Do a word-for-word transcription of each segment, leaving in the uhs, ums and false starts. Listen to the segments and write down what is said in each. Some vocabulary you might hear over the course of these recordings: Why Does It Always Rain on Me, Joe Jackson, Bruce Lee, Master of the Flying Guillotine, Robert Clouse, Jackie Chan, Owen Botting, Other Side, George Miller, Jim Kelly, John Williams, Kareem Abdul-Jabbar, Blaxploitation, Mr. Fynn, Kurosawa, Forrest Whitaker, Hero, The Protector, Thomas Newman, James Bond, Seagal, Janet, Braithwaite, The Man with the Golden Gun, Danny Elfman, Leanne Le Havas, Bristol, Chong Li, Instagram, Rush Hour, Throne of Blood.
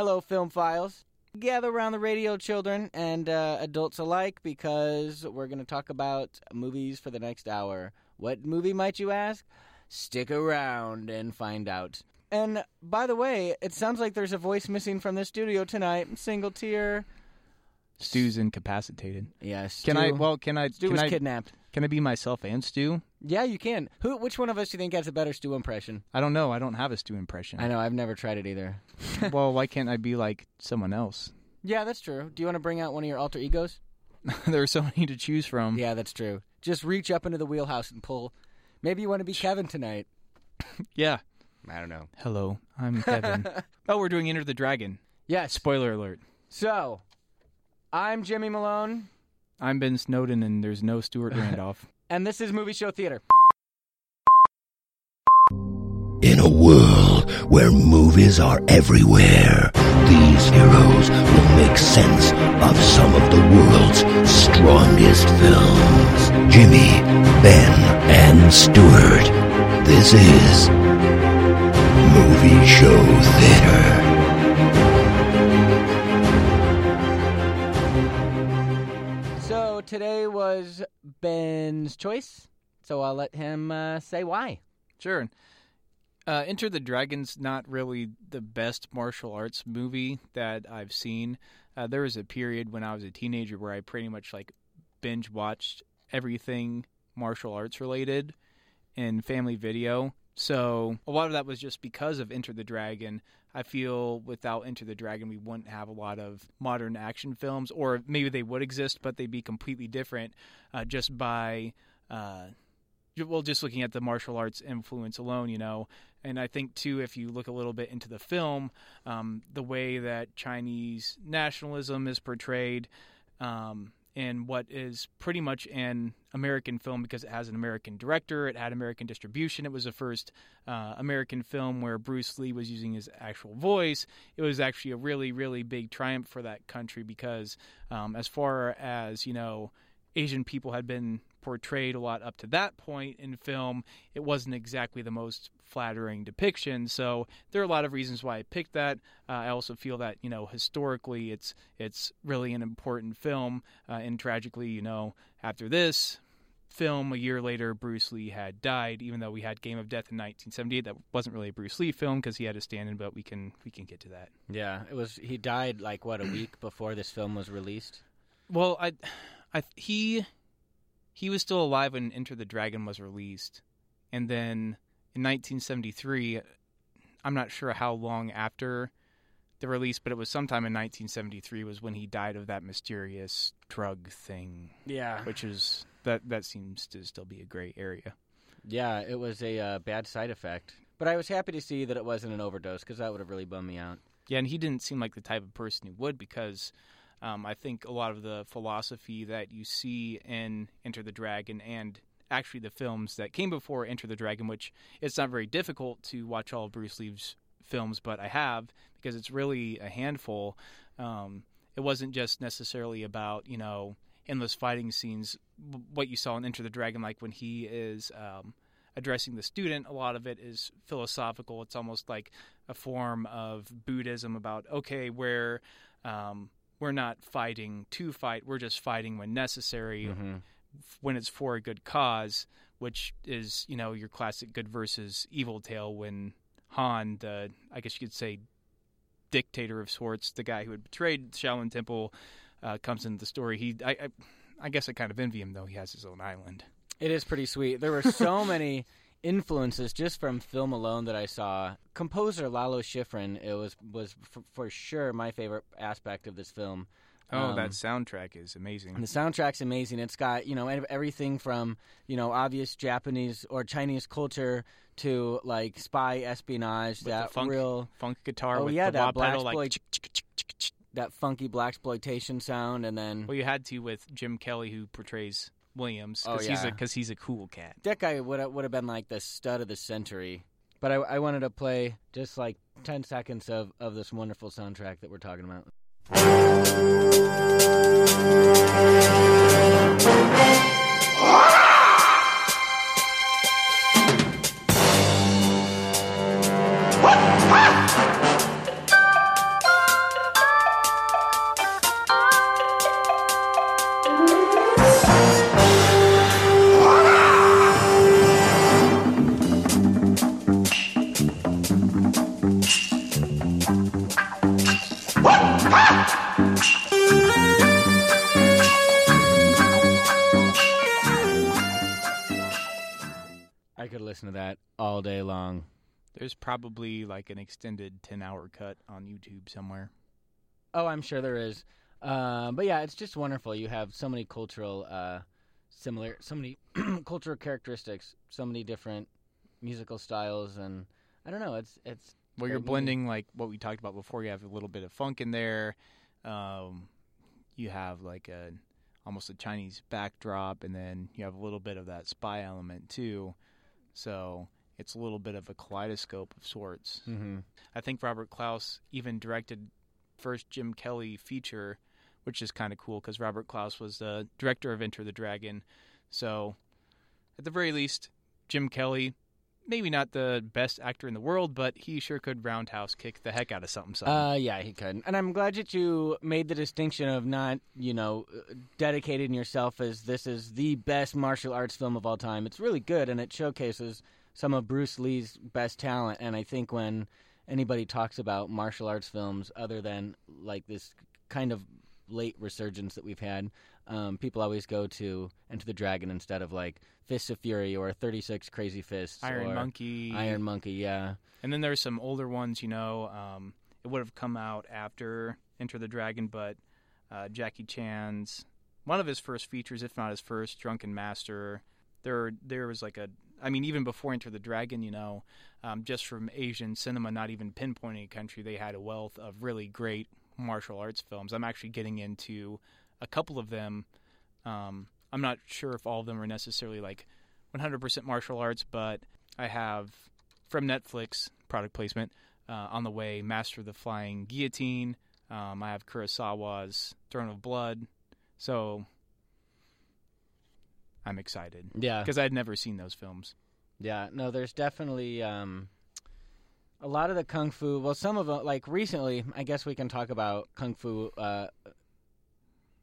Hello, Film Files. Gather around the radio, children and uh, adults alike, because we're going to talk about movies for the next hour. What movie, might you ask? Stick around and find out. And, by the way, it sounds like there's a voice missing from the studio tonight. Single tear. Stu's incapacitated. Yeah, Stu. Can I, well, can I... Stu can was I, kidnapped. Can I be myself and Stu? Yeah, you can. Who? Which one of us do you think has a better Stu impression? I don't know. I don't have a Stu impression. I know. I've never tried it either. Well, why can't I be like someone else? Yeah, that's true. Do you want to bring out one of your alter egos? There are so many to choose from. Yeah, that's true. Just reach up into the wheelhouse and pull. Maybe you want to be Kevin tonight. Yeah. I don't know. Hello, I'm Kevin. Oh, we're doing Enter the Dragon. Yes. Spoiler alert. So, I'm Jimmy Malone. I'm Ben Snowden, and there's no Stuart Randolph. And this is Movie Show Theater. In a world where movies are everywhere, these heroes will make sense of some of the world's strongest films. Jimmy, Ben, and Stuart. This is Movie Show Theater. Today was Ben's choice, so I'll let him uh, say why. Sure. Uh, Enter the Dragon's not really the best martial arts movie that I've seen. Uh, there was a period when I was a teenager where I pretty much like binge watched everything martial arts related in Family Video. So a lot of that was just because of Enter the Dragon. I feel without Enter the Dragon, we wouldn't have a lot of modern action films, or maybe they would exist, but they'd be completely different uh, just by, uh, well, just looking at the martial arts influence alone, you know. And I think, too, if you look a little bit into the film, um, the way that Chinese nationalism is portrayed um, in what is pretty much an American film because it has an American director, it had American distribution. It was the first uh, American film where Bruce Lee was using his actual voice. It was actually a really, really big triumph for that country because um, as far as, you know, Asian people had been portrayed a lot up to that point in film, it wasn't exactly the most flattering depiction. So there are a lot of reasons why I picked that. Uh, I also feel that, you know, historically it's it's really an important film. Uh, and tragically, you know, after this film, a year later, Bruce Lee had died, even though we had Game of Death in nineteen seventy-eight. That wasn't really a Bruce Lee film because he had a stand-in, but we can we can get to that. Yeah, it was. He died like, what, a week before this film was released? Well, I, I he... He was still alive when Enter the Dragon was released. And then in nineteen seventy-three, I'm not sure how long after the release, but it was sometime in nineteen seventy-three was when he died of that mysterious drug thing. Yeah. Which is, that, that seems to still be a gray area. Yeah, it was a uh, bad side effect. But I was happy to see that it wasn't an overdose because that would have really bummed me out. Yeah, and he didn't seem like the type of person who would because... Um, I think a lot of the philosophy that you see in Enter the Dragon and actually the films that came before Enter the Dragon, which it's not very difficult to watch all of Bruce Lee's films, but I have because it's really a handful. Um, it wasn't just necessarily about, you know, endless fighting scenes. What you saw in Enter the Dragon, like when he is um, addressing the student, a lot of it is philosophical. It's almost like a form of Buddhism about, okay, where... Um, We're not fighting to fight. We're just fighting when necessary, mm-hmm. when it's for a good cause, which is, you know, your classic good versus evil tale when Han, the, I guess you could say, dictator of sorts, the guy who had betrayed Shaolin Temple, uh, comes into the story. He, I, I, I guess I kind of envy him, though. He has his own island. It is pretty sweet. There were so many... influences just from film alone that I saw. Composer Lalo Schifrin, it was was f- for sure my favorite aspect of this film. Oh, um, that soundtrack is amazing. The soundtrack's amazing. It's got, you know, everything from, you know, obvious Japanese or Chinese culture to like spy espionage. With that funk, real funk guitar. Oh, with yeah, the that black pedal, like. That funky blaxploitation sound, and then well, you had to with Jim Kelly who portrays. Williams, because oh, yeah. he's, he's a cool cat. That guy would have, would have been like the stud of the century. But I, I wanted to play just like ten seconds of, of this wonderful soundtrack that we're talking about. I could listen to that all day long. There's probably like an extended ten-hour cut on YouTube somewhere. Oh, I'm sure there is. Uh, but yeah, it's just wonderful. You have so many cultural uh, similar, so many cultural characteristics, so many different musical styles, and I don't know. It's it's well, you're blending like what we talked about before. You have a little bit of funk in there. Um, you have like a almost a Chinese backdrop, and then you have a little bit of that spy element too. So it's a little bit of a kaleidoscope of sorts. Mm-hmm. I think Robert Clouse even directed first Jim Kelly feature, which is kind of cool because Robert Clouse was the director of Enter the Dragon. So at the very least, Jim Kelly, maybe not the best actor in the world, but he sure could roundhouse kick the heck out of something. something. Uh, yeah, he could. And I'm glad that you made the distinction of not, you know, dedicating yourself as this is the best martial arts film of all time. It's really good, and it showcases some of Bruce Lee's best talent. And I think when anybody talks about martial arts films other than, like, this kind of late resurgence that we've had, um, people always go to Enter the Dragon instead of, like, Fists of Fury or thirty-six Crazy Fists. Iron Monkey. Iron Monkey, yeah. And then there's some older ones, you know. Um, it would have come out after Enter the Dragon, but uh, Jackie Chan's, one of his first features, if not his first, Drunken Master. There, there was, like, a... I mean, even before Enter the Dragon, you know, um, just from Asian cinema, not even pinpointing a country, they had a wealth of really great martial arts films. I'm actually getting into a couple of them. Um, I'm not sure if all of them are necessarily like one hundred percent martial arts, but I have, from Netflix, product placement, uh, on the way, Master of the Flying Guillotine. Um, I have Kurosawa's Throne of Blood. So... I'm excited. Yeah. Because I'd never seen those films. Yeah. No, there's definitely um, a lot of the Kung Fu. Well, some of them, like recently, I guess we can talk about Kung Fu uh,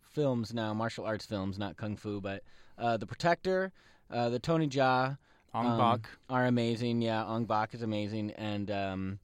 films now, martial arts films, not Kung Fu, but uh, The Protector, uh, the Tony Jaa. Ong Bak. Um, are amazing. Yeah, Ong Bak is amazing. And um,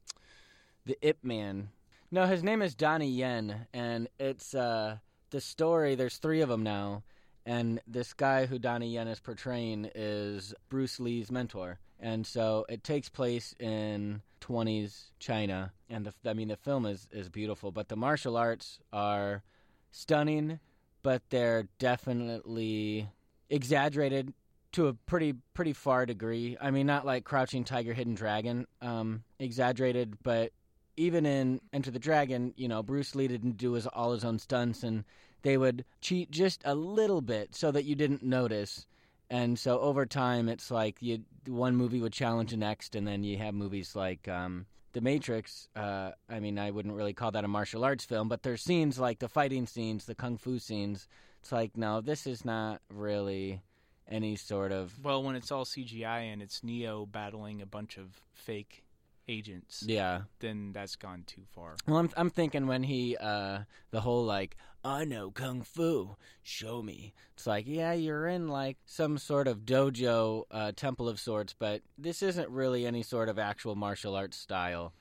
the Ip Man. No, his name is Donnie Yen, and it's uh, the story. There's three of them now. And this guy who Donnie Yen is portraying is Bruce Lee's mentor. And so it takes place in twenties China. And, the, I mean, the film is, is beautiful. But the martial arts are stunning, but they're definitely exaggerated to a pretty pretty far degree. I mean, not like Crouching Tiger, Hidden Dragon um, exaggerated, but even in Enter the Dragon, you know, Bruce Lee didn't do his, all his own stunts, and they would cheat just a little bit so that you didn't notice. And so over time, it's like you, one movie would challenge the next, and then you have movies like um, The Matrix. Uh, I mean, I wouldn't really call that a martial arts film, but there's scenes like the fighting scenes, the kung fu scenes. It's like, no, this is not really any sort of... Well, when it's all C G I and it's Neo battling a bunch of fake agents, yeah, then that's gone too far. Well, I'm I'm thinking when he uh the whole like I know kung fu, show me. It's like, yeah, you're in like some sort of dojo uh temple of sorts, but this isn't really any sort of actual martial arts style.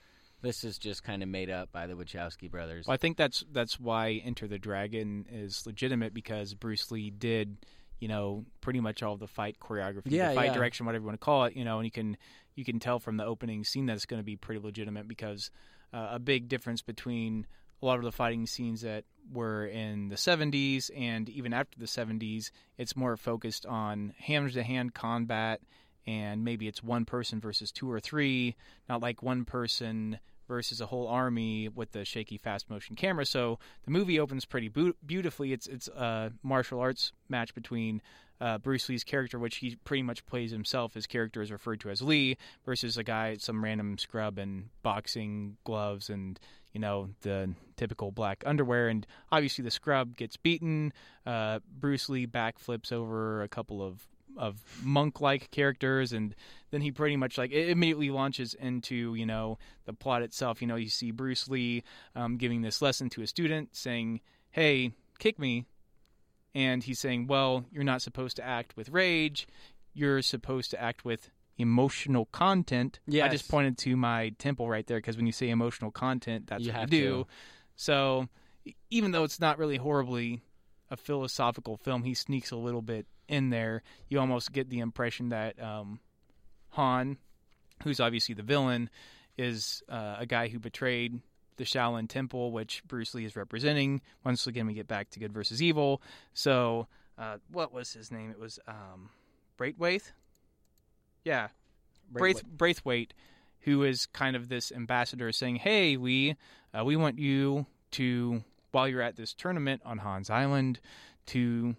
This is just kind of made up by the Wachowski brothers. Well, I think that's that's why Enter the Dragon is legitimate, because Bruce Lee did, you know, pretty much all the fight choreography, yeah, the fight yeah. direction, whatever you want to call it, you know, and you can you can tell from the opening scene that it's going to be pretty legitimate, because uh, a big difference between a lot of the fighting scenes that were in the seventies and even after the seventies, it's more focused on hand-to-hand combat, and maybe it's one person versus two or three, not like one person versus a whole army with the shaky fast motion camera. So the movie opens pretty bu- beautifully. It's it's a martial arts match between uh, Bruce Lee's character, which he pretty much plays himself. His character is referred to as Lee, versus a guy, some random scrub in boxing gloves and, you know, the typical black underwear. And obviously the scrub gets beaten. Uh, Bruce Lee backflips over a couple of of monk-like characters, and then he pretty much like it immediately launches into, you know, the plot itself. You know, you see Bruce Lee um, giving this lesson to a student, saying, hey, kick me. And he's saying, well, you're not supposed to act with rage. You're supposed to act with emotional content. Yes. I just pointed to my temple right there, because when you say emotional content, that's you what you do. To. So even though it's not really horribly a philosophical film, he sneaks a little bit in there. You almost get the impression that um, Han, who's obviously the villain, is uh, a guy who betrayed the Shaolin Temple, which Bruce Lee is representing. Once again, we get back to good versus evil. So, uh, what was his name? It was um, Braithwaite? Yeah. Braithwaite. Braithwaite, who is kind of this ambassador saying, hey, Lee, uh, we want you to, while you're at this tournament on Han's Island, to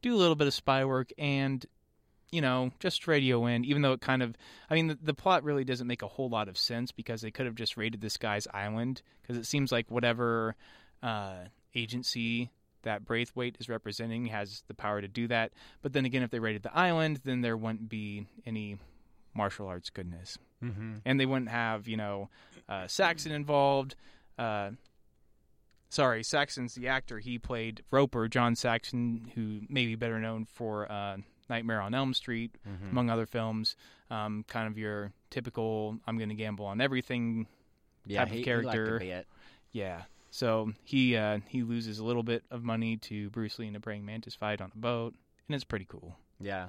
do a little bit of spy work and, you know, just radio in, even though it kind of, I mean, the, the plot really doesn't make a whole lot of sense because they could have just raided this guy's island, because it seems like whatever uh, agency that Braithwaite is representing has the power to do that. But then again, if they raided the island, then there wouldn't be any martial arts goodness. Mm-hmm. And they wouldn't have, you know, uh, Saxon involved. Uh, sorry, Saxon's the actor. He played Roper, John Saxon, who may be better known for Uh, Nightmare on Elm Street, mm-hmm. among other films, um, kind of your typical I'm going to gamble on everything yeah, type he, of character. He liked to be yeah, so he uh, he loses a little bit of money to Bruce Lee in a praying mantis fight on a boat, and it's pretty cool. Yeah.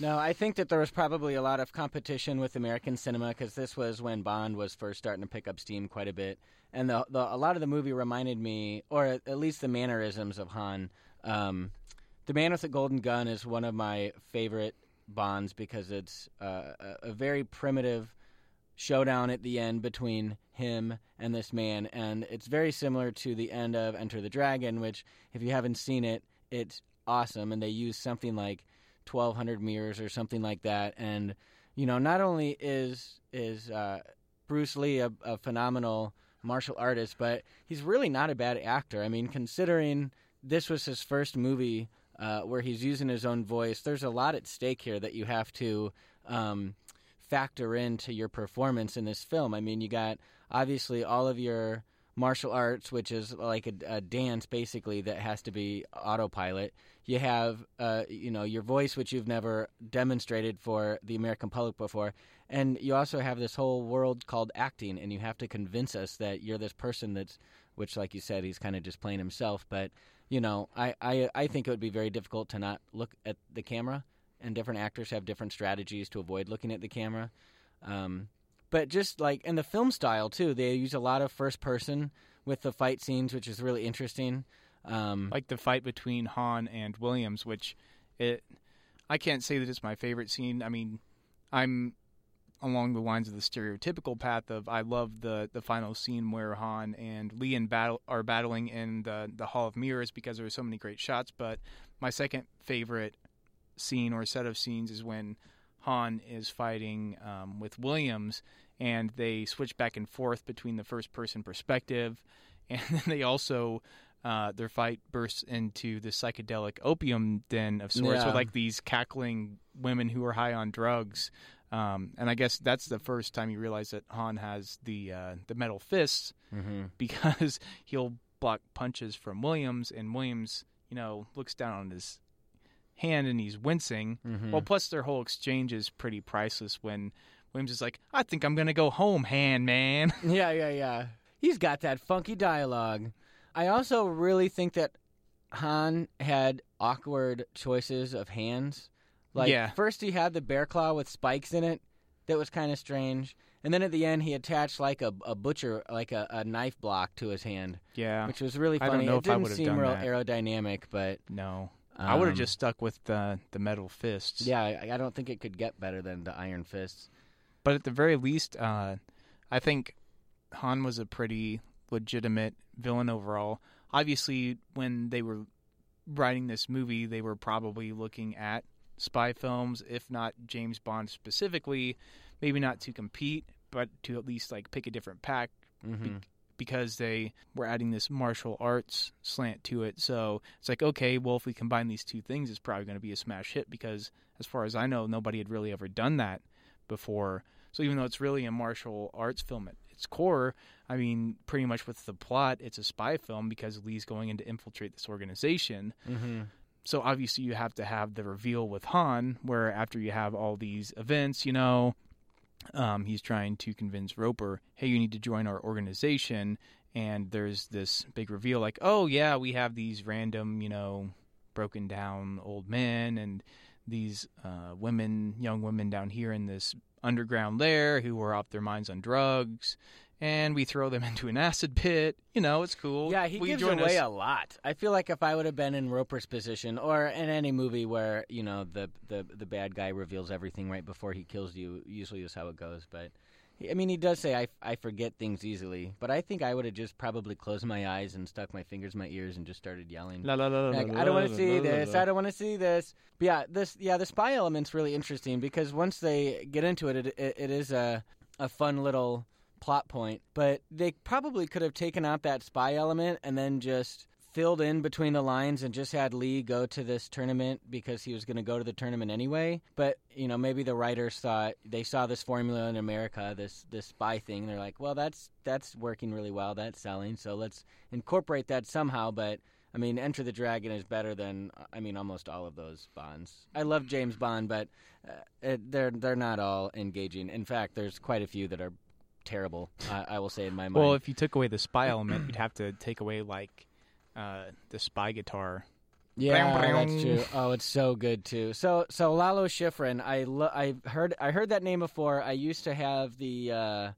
No, I think that there was probably a lot of competition with American cinema because this was when Bond was first starting to pick up steam quite a bit, and the, the, a lot of the movie reminded me, or at least the mannerisms of Han. Um, The Man with the Golden Gun is one of my favorite Bonds because it's uh, a very primitive showdown at the end between him and this man, and it's very similar to the end of Enter the Dragon, which, if you haven't seen it, it's awesome, and they use something like twelve hundred mirrors or something like that, and, you know, not only is is uh, Bruce Lee a, a phenomenal martial artist, but he's really not a bad actor. I mean, considering this was his first movie Uh, where he's using his own voice, there's a lot at stake here that you have to um, factor into your performance in this film. I mean, you got, obviously, all of your martial arts, which is like a, a dance, basically, that has to be autopilot. You have, uh, you know, your voice, which you've never demonstrated for the American public before. And you also have this whole world called acting, and you have to convince us that you're this person that's, which, like you said, he's kind of just playing himself, but you know, I, I, I think it would be very difficult to not look at the camera, and different actors have different strategies to avoid looking at the camera. Um, but just like in the film style, too, they use a lot of first person with the fight scenes, which is really interesting. Um, like the fight between Han and Williams, which it I can't say that it's my favorite scene. I mean, I'm along the lines of the stereotypical path of I love the, the final scene where Han and Lee in battle, are battling in the, the Hall of Mirrors because there are so many great shots, but my second favorite scene or set of scenes is when Han is fighting um, with Williams, and they switch back and forth between the first-person perspective, and then they also Uh, their fight bursts into the psychedelic opium den of sorts yeah. with like these cackling women who are high on drugs, um, and I guess that's the first time you realize that Han has the uh, the metal fists mm-hmm. because he'll block punches from Williams, and Williams, you know, looks down on his hand and he's wincing. Mm-hmm. Well, plus their whole exchange is pretty priceless when Williams is like, "I think I'm gonna go home, Han man." Yeah, yeah, yeah. He's got that funky dialogue. I also really think that Han had awkward choices of hands. Like, yeah. First he had the bear claw with spikes in it. That was kind of strange. And then at the end he attached, like, a, a butcher, like a, a knife block to his hand. Yeah. Which was really funny. I don't know it if didn't I would have seem done real that. Aerodynamic, but... No. Um, I would have just stuck with the, the metal fists. Yeah, I, I don't think it could get better than the iron fists. But at the very least, uh, I think Han was a pretty legitimate villain overall. Obviously, when they were writing this movie, they were probably looking at spy films, if not James Bond specifically, maybe not to compete, but to at least like pick a different pack mm-hmm. be- because they were adding this martial arts slant to it. So it's like, okay, well, if we combine these two things, it's probably going to be a smash hit because, as far as I know, nobody had really ever done that before. So even though it's really a martial arts film at its core, I mean, pretty much with the plot, it's a spy film because Lee's going in to infiltrate this organization. Mm-hmm. So obviously you have to have the reveal with Han, where after you have all these events, you know, um, he's trying to convince Roper, hey, you need to join our organization. And there's this big reveal like, oh, yeah, we have these random, you know, broken down old men and these uh, women, young women down here in this underground lair who were off their minds on drugs, and we throw them into an acid pit. You know, it's cool. Yeah, he we gives away us. a lot. I feel like if I would have been in Roper's position, or in any movie where, you know, the, the, the bad guy reveals everything right before he kills you, usually is how it goes. But, I mean, he does say, I, I forget things easily. But I think I would have just probably closed my eyes and stuck my fingers in my ears and just started yelling. La, la, la, like, la, I don't want to see la, this. La, la. I don't want to see this. But, yeah, this, yeah, the spy element's really interesting because once they get into it, it, it, it is a, a fun little plot point, but they probably could have taken out that spy element and then just filled in between the lines and just had Lee go to this tournament because he was going to go to the tournament anyway. But, you know, maybe the writers thought they saw this formula in America, this this spy thing. They're like, well, that's that's working really well. That's selling. So let's incorporate that somehow. But, I mean, Enter the Dragon is better than, I mean, almost all of those Bonds. I love James Bond, but uh, it, they're, they're not all engaging. In fact, there's quite a few that are terrible, uh, I will say, in my mind. Well, if you took away the spy element, you'd have to take away, like, uh, the spy guitar. Yeah, that's true. Oh, it's so good, too. So, so Lalo Schifrin, I lo- I heard I heard that name before. I used to have the uh,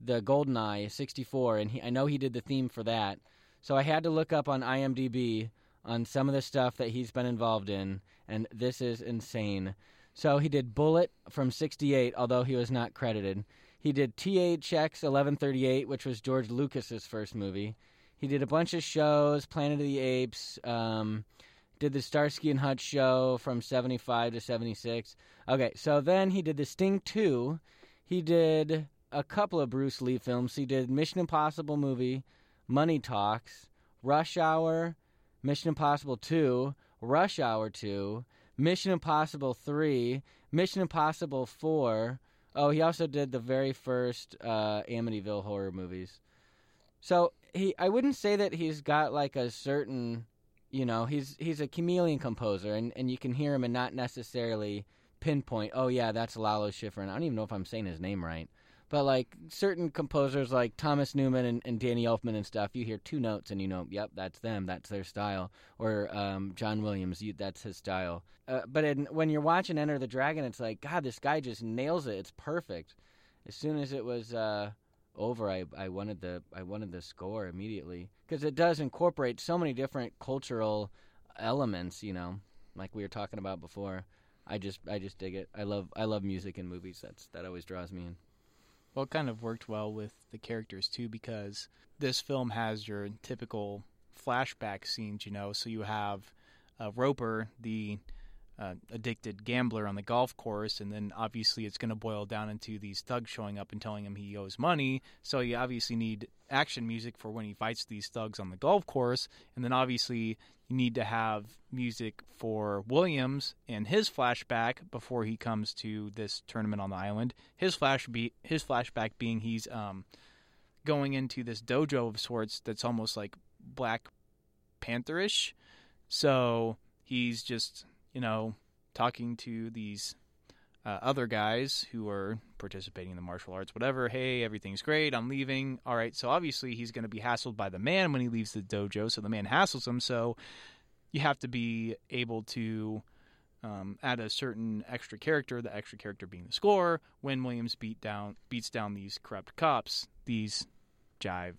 the GoldenEye sixty-four, and he, I know he did the theme for that. So I had to look up on IMDb on some of the stuff that he's been involved in, and this is insane. So he did Bullet from sixty-eight, although he was not credited. He did T A Checks eleven thirty-eight, which was George Lucas's first movie. He did a bunch of shows, Planet of the Apes, um, did the Starsky and Hutch show from seventy-five to seventy-six. Okay, so then he did The Sting two. He did a couple of Bruce Lee films. He did Mission Impossible movie, Money Talks, Rush Hour, Mission Impossible two, Rush Hour two, Mission Impossible three, Mission Impossible four. Oh, he also did the very first uh, Amityville horror movies. So he, I wouldn't say that he's got like a certain, you know, he's he's a chameleon composer, and, and you can hear him and not necessarily pinpoint, oh, yeah, that's Lalo Schifrin. I don't even know if I'm saying his name right. But like certain composers like Thomas Newman and, and Danny Elfman and stuff, you hear two notes and you know, yep, that's them, that's their style. Or um, John Williams, you, that's his style. Uh, but in, when you're watching Enter the Dragon, it's like, God, this guy just nails it. It's perfect. As soon as it was uh, over, I, I wanted the I wanted the score immediately because it does incorporate so many different cultural elements. You know, like we were talking about before. I just I just dig it. I love I love music and movies. That's that always draws me in. Well, it kind of worked well with the characters, too, because this film has your typical flashback scenes, you know. So you have uh, Roper, the uh, addicted gambler on the golf course, and then obviously it's going to boil down into these thugs showing up and telling him he owes money. So you obviously need action music for when he fights these thugs on the golf course. And then obviously you need to have music for Williams and his flashback before he comes to this tournament on the island. His flash be- his flashback being he's um, going into this dojo of sorts that's almost like Black Panther-ish. So he's just, you know, talking to these uh, other guys who are participating in the martial arts, whatever. Hey, everything's great. I'm leaving. All right. So obviously he's going to be hassled by the man when he leaves the dojo. So the man hassles him. So you have to be able to um, add a certain extra character, the extra character being the score, when Williams beat down beats down these corrupt cops, these jive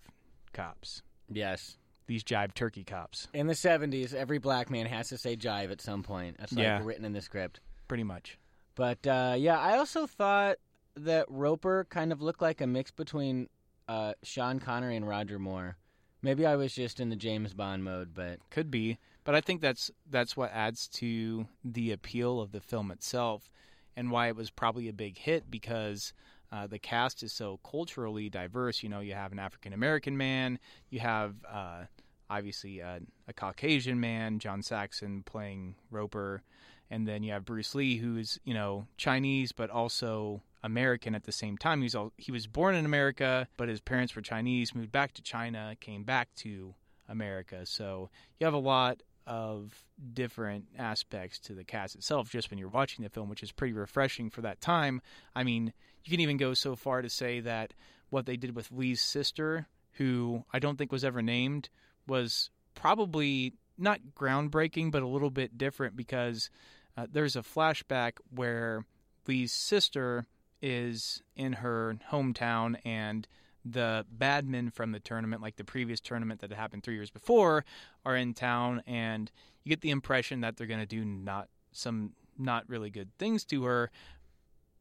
cops. Yes. These jive turkey cops. In the seventies, every black man has to say jive at some point. That's like yeah. written in the script. Pretty much. But, uh, yeah, I also thought that Roper kind of looked like a mix between uh, Sean Connery and Roger Moore. Maybe I was just in the James Bond mode, but... Could be. But I think that's that's what adds to the appeal of the film itself and why it was probably a big hit because... Uh, the cast is so culturally diverse. You know, you have an African-American man. You have, uh, obviously, uh, a Caucasian man, John Saxon, playing Roper. And then you have Bruce Lee, who is, you know, Chinese but also American at the same time. He's all, he was born in America, but his parents were Chinese, moved back to China, came back to America. So you have a lot of different aspects to the cast itself just when you're watching the film, which is pretty refreshing for that time. I mean, you can even go so far to say that what they did with Lee's sister, who I don't think was ever named, was probably not groundbreaking, but a little bit different because uh, there's a flashback where Lee's sister is in her hometown, and the bad men from the tournament, like the previous tournament that had happened three years before, are in town, and you get the impression that they're going to do not some not really good things to her.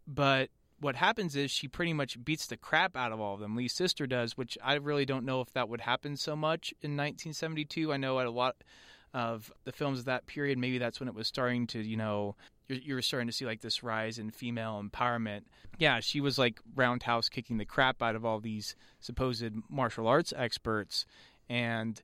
But what happens is she pretty much beats the crap out of all of them. Lee's sister does, which I really don't know if that would happen so much in nineteen seventy-two. I know at a lot of the films of that period, maybe that's when it was starting to, you know, you were starting to see like this rise in female empowerment. Yeah, she was like roundhouse kicking the crap out of all these supposed martial arts experts. And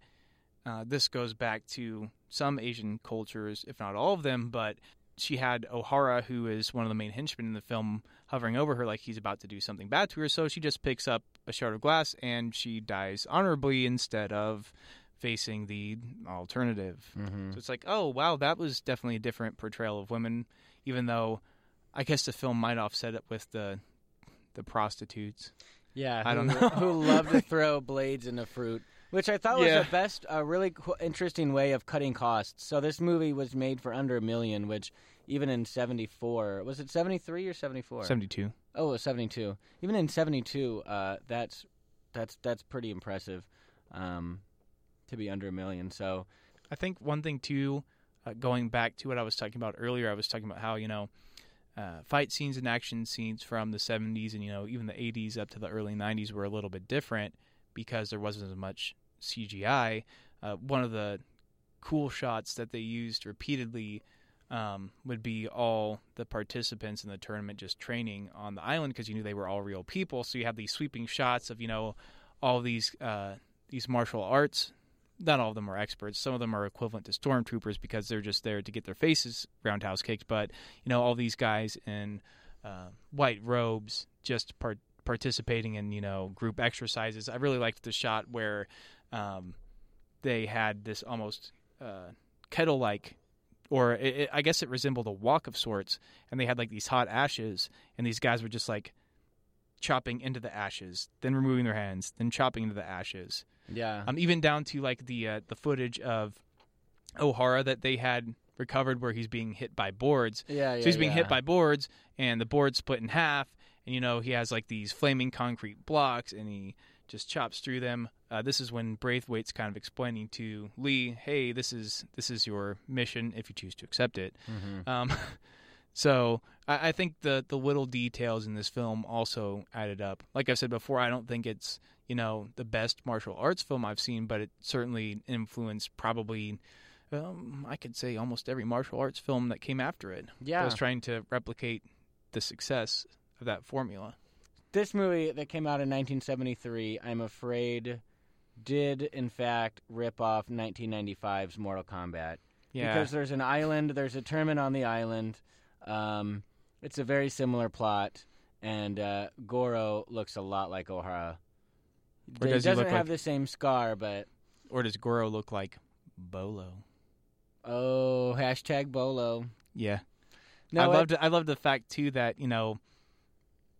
uh, this goes back to some Asian cultures, if not all of them, but she had O'Hara, who is one of the main henchmen in the film, hovering over her like he's about to do something bad to her. So she just picks up a shard of glass and she dies honorably instead of facing the alternative. Mm-hmm. So it's like, oh, wow, that was definitely a different portrayal of women, even though I guess the film might offset it with the the prostitutes. Yeah. I who, don't know. Who love to throw blades into fruit, which I thought yeah. was the best, a really co- interesting way of cutting costs. So this movie was made for under a million, which even in seventy-four, was it seventy-three or seventy-four? seventy-two. Oh, it was seventy-two. Even in seventy-two, uh, that's, that's, that's pretty impressive. Um to be under a million. So I think one thing too, uh, going back to what I was talking about earlier, I was talking about how, you know, uh, fight scenes and action scenes from the seventies and, you know, even the eighties up to the early nineties were a little bit different because there wasn't as much C G I. Uh, one of the cool shots that they used repeatedly um, would be all the participants in the tournament just training on the island because you knew they were all real people. So you have these sweeping shots of, you know, all these uh, these martial arts. Not all of them are experts. Some of them are equivalent to stormtroopers because they're just there to get their faces roundhouse kicked. But, you know, all these guys in uh, white robes just part- participating in, you know, group exercises. I really liked the shot where um, they had this almost uh, kettle-like, or it, it, I guess it resembled a wok of sorts, and they had, like, these hot ashes, and these guys were just, like, chopping into the ashes, then removing their hands, then chopping into the ashes. Yeah. Um, even down to like the uh, the footage of O'Hara that they had recovered where he's being hit by boards. Yeah, yeah. So he's being yeah. hit by boards, and the board's split in half, and you know he has like these flaming concrete blocks, and he just chops through them. Uh, this is when Braithwaite's kind of explaining to Lee, "Hey, this is this is your mission if you choose to accept it." Mm-hmm. Um, So I, I think the, the little details in this film also added up. Like I've said before, I don't think it's, you know, the best martial arts film I've seen, but it certainly influenced probably, um, I could say, almost every martial arts film that came after it. Yeah. I was trying to replicate the success of that formula. This movie that came out in nineteen seventy-three, I'm afraid, did, in fact, rip off nineteen ninety-five's Mortal Kombat. Yeah. Because there's an island, there's a tournament on the island. Um, it's a very similar plot, and uh, Goro looks a lot like O'Hara. Or does he doesn't he have like... the same scar, but... Or does Goro look like Bolo? Oh, hashtag Bolo. Yeah. No, I it... loved I loved the fact, too, that, you know,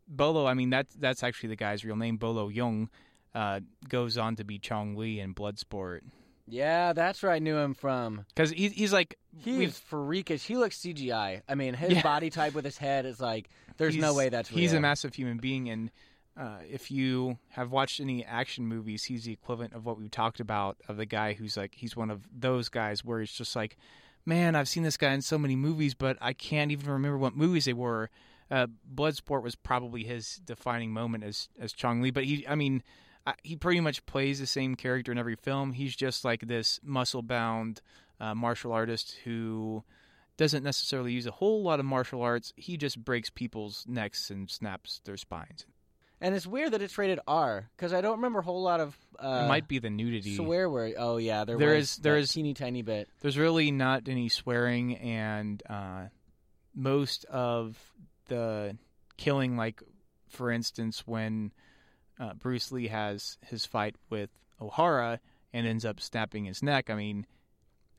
Bolo, I mean, that, that's actually the guy's real name, Bolo Young, uh, goes on to be Chong Li in Bloodsport. Yeah, that's where I knew him from. Because he, he's like... He's freakish. He looks C G I. I mean, his yeah. body type with his head is like, there's he's, no way that's real. He's a massive human being, and uh, if you have watched any action movies, he's the equivalent of what we've talked about, of the guy who's like, he's one of those guys where it's just like, man, I've seen this guy in so many movies, but I can't even remember what movies they were. Uh, Bloodsport was probably his defining moment as, as Chong Li, but he, I mean... He pretty much plays the same character in every film. He's just like this muscle-bound uh, martial artist who doesn't necessarily use a whole lot of martial arts. He just breaks people's necks and snaps their spines. And it's weird that it's rated R, because I don't remember a whole lot of... Uh, it might be the nudity. Swear word. Oh, yeah. There, there was is, there a is, teeny tiny bit. There's really not any swearing, and uh, most of the killing, like, for instance, when... Uh, Bruce Lee has his fight with O'Hara and ends up snapping his neck. I mean,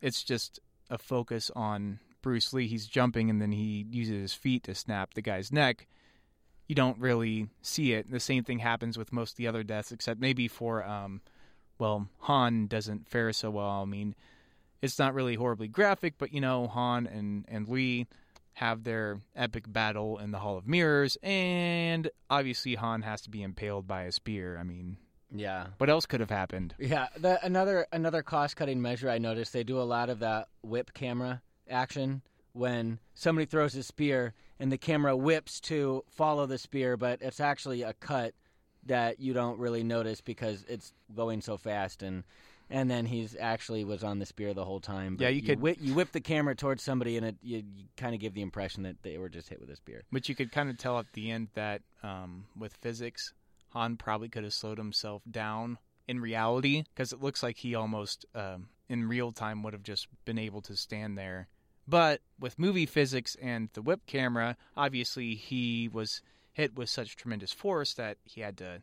it's just a focus on Bruce Lee. He's jumping, and then he uses his feet to snap the guy's neck. You don't really see it. The same thing happens with most of the other deaths, except maybe for, um, well, Han doesn't fare so well. I mean, it's not really horribly graphic, but, you know, Han and, and Lee have their epic battle in the Hall of Mirrors, and obviously Han has to be impaled by a spear. I mean, yeah. What else could have happened? Yeah, the, another another cost-cutting measure I noticed, they do a lot of that whip camera action when somebody throws a spear and the camera whips to follow the spear, but it's actually a cut that you don't really notice because it's going so fast, and and then he's actually was on the spear the whole time. But yeah, you, you could whip, you whip the camera towards somebody, and it you, you kind of give the impression that they were just hit with a spear. But you could kind of tell at the end that um, with physics, Han probably could have slowed himself down in reality, because it looks like he almost um, in real time would have just been able to stand there. But with movie physics and the whip camera, obviously he was hit with such tremendous force that he had to,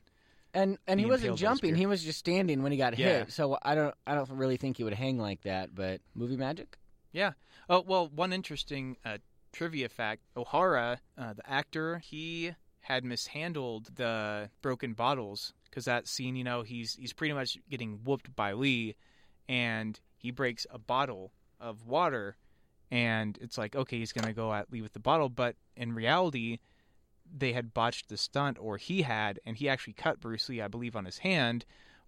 and and he wasn't jumping; he was just standing when he got yeah. hit. So I don't, I don't really think he would hang like that. But movie magic, yeah. Oh well, one interesting uh, trivia fact: O'Hara, uh, the actor, he had mishandled the broken bottles, because that scene, you know, he's he's pretty much getting whooped by Lee, and he breaks a bottle of water, and it's like, okay, he's gonna go at Lee with the bottle, but in reality, they had botched the stunt, or he had, and he actually cut Bruce Lee, I believe, on his hand.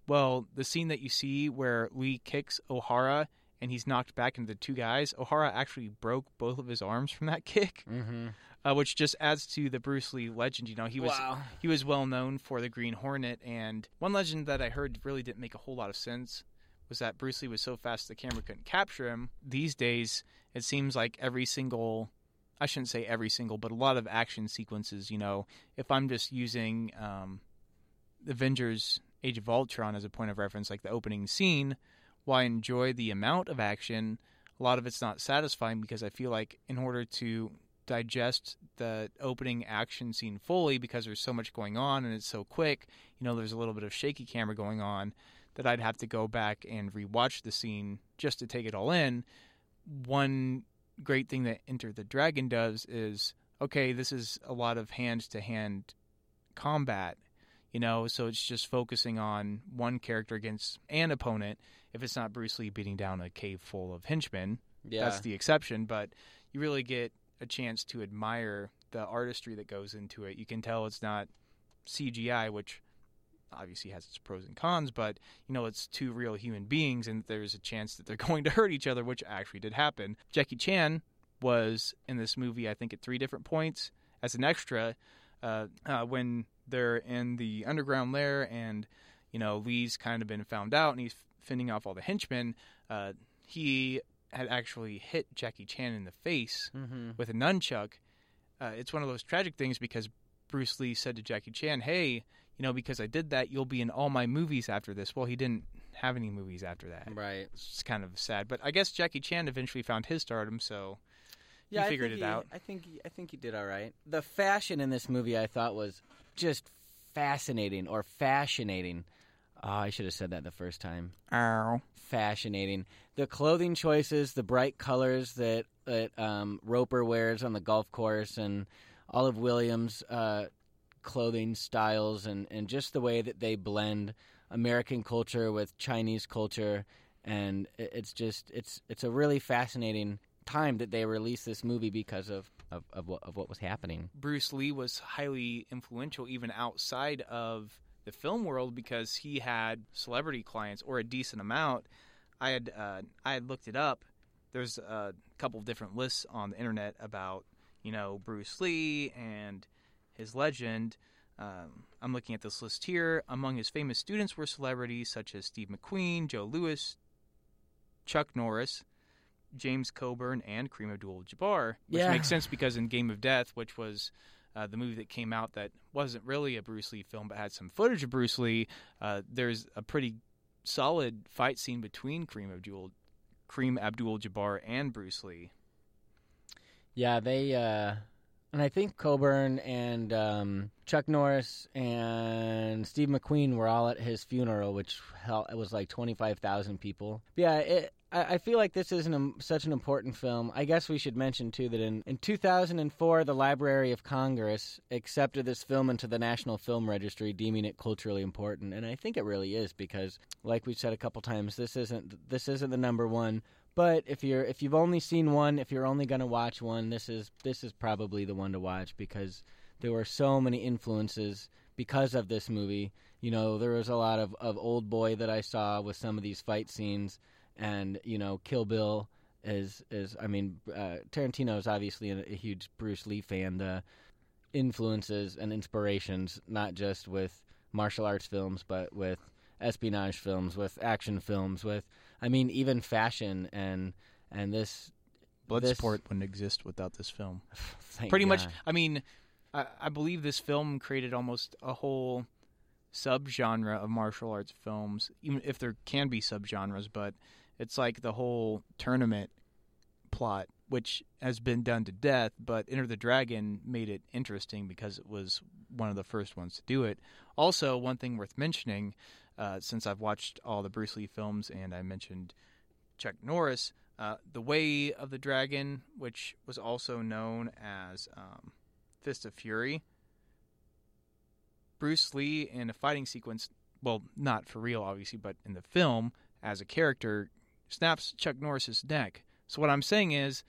Well, the scene that you see where Lee kicks O'Hara and he's knocked back into the two guys, O'Hara actually broke both of his arms from that kick, mm-hmm. uh, which just adds to the Bruce Lee legend. You know, he was wow. he was well known for the Green Hornet, and one legend that I heard really didn't make a whole lot of sense was that Bruce Lee was so fast the camera couldn't capture him. These days, it seems like every single... I shouldn't say every single, but a lot of action sequences, you know, if I'm just using um, Avengers Age of Ultron as a point of reference, like the opening scene, while I enjoy the amount of action, a lot of it's not satisfying, because I feel like in order to digest the opening action scene fully, because there's so much going on and it's so quick, you know, there's a little bit of shaky camera going on, that I'd have to go back and rewatch the scene just to take it all in. One great thing that Enter the Dragon does is, okay, this is a lot of hand-to-hand combat, you know, so it's just focusing on one character against an opponent. If it's not Bruce Lee beating down a cave full of henchmen, yeah. that's the exception, but you really get a chance to admire the artistry that goes into it. You can tell it's not C G I, which obviously has its pros and cons, but, you know, it's two real human beings, and there's a chance that they're going to hurt each other, which actually did happen. Jackie Chan was in this movie, I think, at three different points as an extra uh, uh, when they're in the underground lair and, you know, Lee's kind of been found out and he's fending off all the henchmen. Uh, he had actually hit Jackie Chan in the face mm-hmm. with a nunchuck. Uh, it's one of those tragic things, because Bruce Lee said to Jackie Chan, hey, you know, because I did that, you'll be in all my movies after this. Well, he didn't have any movies after that. Right. It's kind of sad. But I guess Jackie Chan eventually found his stardom, so he yeah, figured it he, out. I think, he, I think he did all right. The fashion in this movie, I thought, was just fascinating or fascinating. Oh, I should have said that the first time. Ow. Fascinating. The clothing choices, the bright colors that, that um, Roper wears on the golf course, and all of Williams' uh, clothing styles, and, and just the way that they blend American culture with Chinese culture. And it's just it's it's a really fascinating time that they released this movie because of, of, of, what, of what was happening. Bruce Lee was highly influential even outside of the film world, because he had celebrity clients, or a decent amount. I had, uh, I had looked it up. There's a couple of different lists on the internet about, you know, Bruce Lee and his legend. Um, I'm looking at this list here. Among his famous students were celebrities such as Steve McQueen, Joe Louis, Chuck Norris, James Coburn, and Kareem Abdul-Jabbar, which yeah. makes sense, because in Game of Death, which was uh, the movie that came out that wasn't really a Bruce Lee film but had some footage of Bruce Lee, uh, there's a pretty solid fight scene between Kareem Abdul- Kareem Abdul-Jabbar and Bruce Lee. Yeah, they, uh, and I think Coburn and um, Chuck Norris and Steve McQueen were all at his funeral, which hell, it was like twenty-five thousand people. But yeah, it, I, I feel like this isn't um, such an important film. I guess we should mention, too, that in, in two thousand four, the Library of Congress accepted this film into the National Film Registry, deeming it culturally important. And I think it really is because, like we've said a couple times, this isn't this isn't the number one. But if you're if you've only seen one, if you're only going to watch one, this is this is probably the one to watch because there were so many influences because of this movie. You know, there was a lot of, of Old Boy that I saw with some of these fight scenes, and you know, Kill Bill is is I mean, uh, Tarantino is obviously a, a huge Bruce Lee fan. The influences and inspirations, not just with martial arts films, but with espionage films, with action films, with I mean, even fashion and and this Bloodsport wouldn't exist without this film. Pretty God. much, I mean, I, I believe this film created almost a whole subgenre of martial arts films, even if there can be subgenres. But it's like the whole tournament plot, which has been done to death. But Enter the Dragon made it interesting because it was one of the first ones to do it. Also, one thing worth mentioning. Uh, since I've watched all the Bruce Lee films and I mentioned Chuck Norris, uh, The Way of the Dragon, which was also known as um, Fist of Fury, Bruce Lee in a fighting sequence, well, not for real, obviously, but in the film, as a character, snaps Chuck Norris's neck. So what I'm saying is,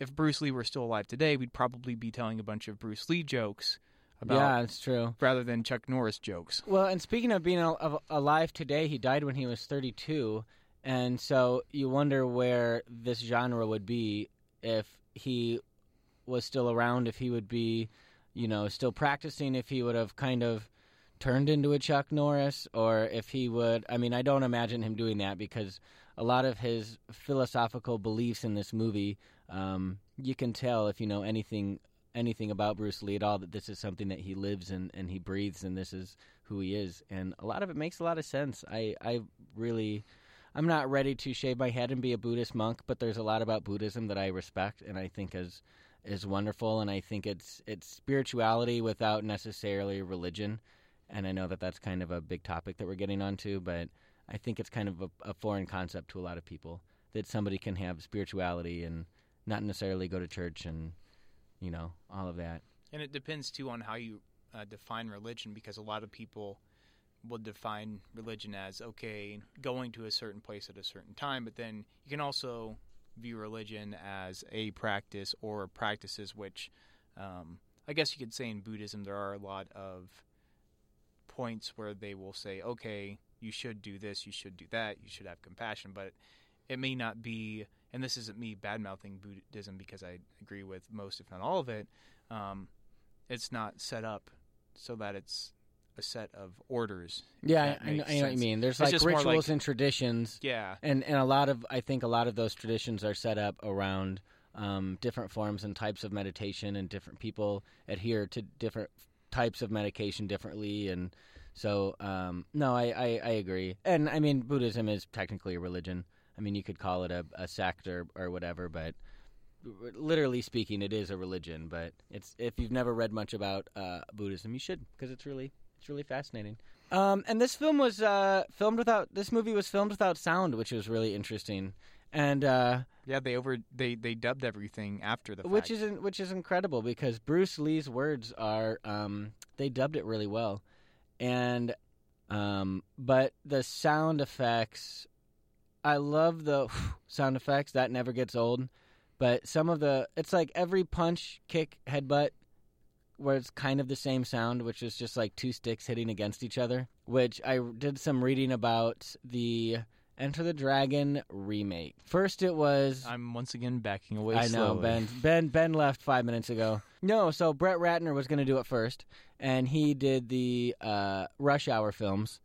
if Bruce Lee were still alive today, we'd probably be telling a bunch of Bruce Lee jokes. About, yeah, that's true. Rather than Chuck Norris jokes. Well, and speaking of being al- of alive today, he died when he was thirty-two, and so you wonder where this genre would be if he was still around, if he would be, you know, still practicing, if he would have kind of turned into a Chuck Norris, or if he would... I mean, I don't imagine him doing that because a lot of his philosophical beliefs in this movie, um, you can tell if you know anything... anything about Bruce Lee at all, that this is something that he lives and, and he breathes and this is who he is. And a lot of it makes a lot of sense. I, I really, I'm not ready to shave my head and be a Buddhist monk, but there's a lot about Buddhism that I respect and I think is is wonderful. And I think it's it's spirituality without necessarily religion. And I know that that's kind of a big topic that we're getting onto, but I think it's kind of a, a foreign concept to a lot of people that somebody can have spirituality and not necessarily go to church and you know, all of that. And it depends, too, on how you uh, define religion, because a lot of people will define religion as, okay, going to a certain place at a certain time, but then you can also view religion as a practice or practices which, um, I guess you could say in Buddhism there are a lot of points where they will say, okay, you should do this, you should do that, you should have compassion, but it may not be... And this isn't me bad-mouthing Buddhism because I agree with most, if not all of it. Um, it's not set up so that it's a set of orders. Yeah, I, I know sense. what you mean. There's it's like rituals like, and traditions. Yeah. And and a lot of, I think a lot of those traditions are set up around um, different forms and types of meditation, and different people adhere to different types of meditation differently. And so, um, no, I, I, I agree. And I mean, Buddhism is technically a religion. I mean, you could call it a, a sect or, or whatever, but r- literally speaking, it is a religion. But it's if you've never read much about uh, Buddhism, you should, because it's really it's really fascinating. Um, and this film was uh, filmed without this movie was filmed without sound, which was really interesting. And uh, yeah, they over they, they dubbed everything after the fact, which is which is incredible because Bruce Lee's words are um, they dubbed it really well, and um, but the sound effects. I love the whew, sound effects. That never gets old. But some of the... It's like every punch, kick, headbutt, where it's kind of the same sound, which is just like two sticks hitting against each other, which I did some reading about the Enter the Dragon remake. First it was... I'm once again backing away I slowly. know. Ben, Ben, Ben left five minutes ago. No, so Brett Ratner was going to do it first, and he did the uh, Rush Hour films.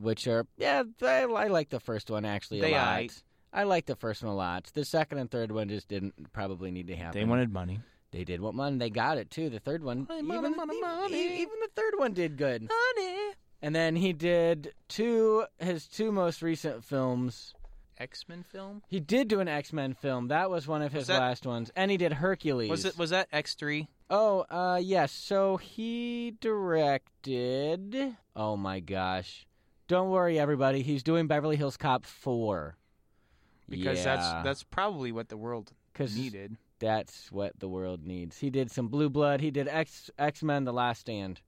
Which are, yeah, I, I like the first one actually a lot. I, I like the first one a lot. The second and third one just didn't probably need to happen. They wanted money. They did want money. They got it, too. The third one, money, even, money, the, money. Even, even the third one did good. Money. And then he did two, his two most recent films. X-Men film? He did do an X-Men film. That was one of his that, last ones. And he did Hercules. Was it? Was that X three? Oh, uh, yes. So he directed, oh my gosh. Don't worry, everybody. He's doing Beverly Hills Cop four. because yeah. that's that's probably what the world needed. That's what the world needs. He did some Blue Blood. He did X X-Men: The Last Stand.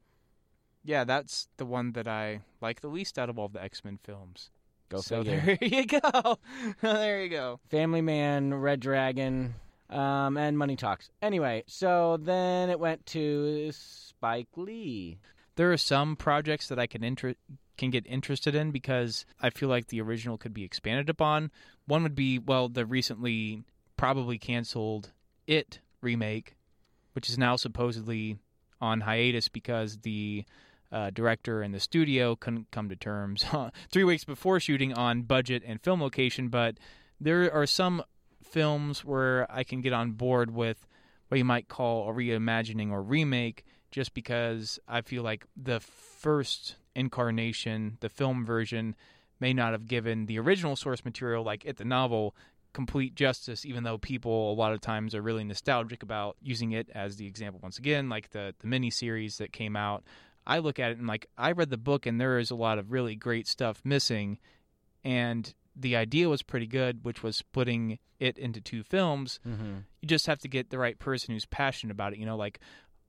Yeah, that's the one that I like the least out of all the X-Men films. Go so figure. There you go. There you go. Family Man, Red Dragon, um, and Money Talks. Anyway, so then it went to Spike Lee. There are some projects that I can inter- can get interested in because I feel like the original could be expanded upon. One would be, well, the recently probably canceled It remake, which is now supposedly on hiatus because the uh, director and the studio couldn't come to terms three weeks before shooting on budget and film location. But there are some films where I can get on board with what you might call a reimagining or remake, just because I feel like the first incarnation, the film version, may not have given the original source material, like It the novel, complete justice, even though people a lot of times are really nostalgic about using it as the example once again, like the, the miniseries that came out. I look at it and like, I read the book and there is a lot of really great stuff missing, and the idea was pretty good, which was splitting it into two films. Mm-hmm. You just have to get the right person who's passionate about it. You know, like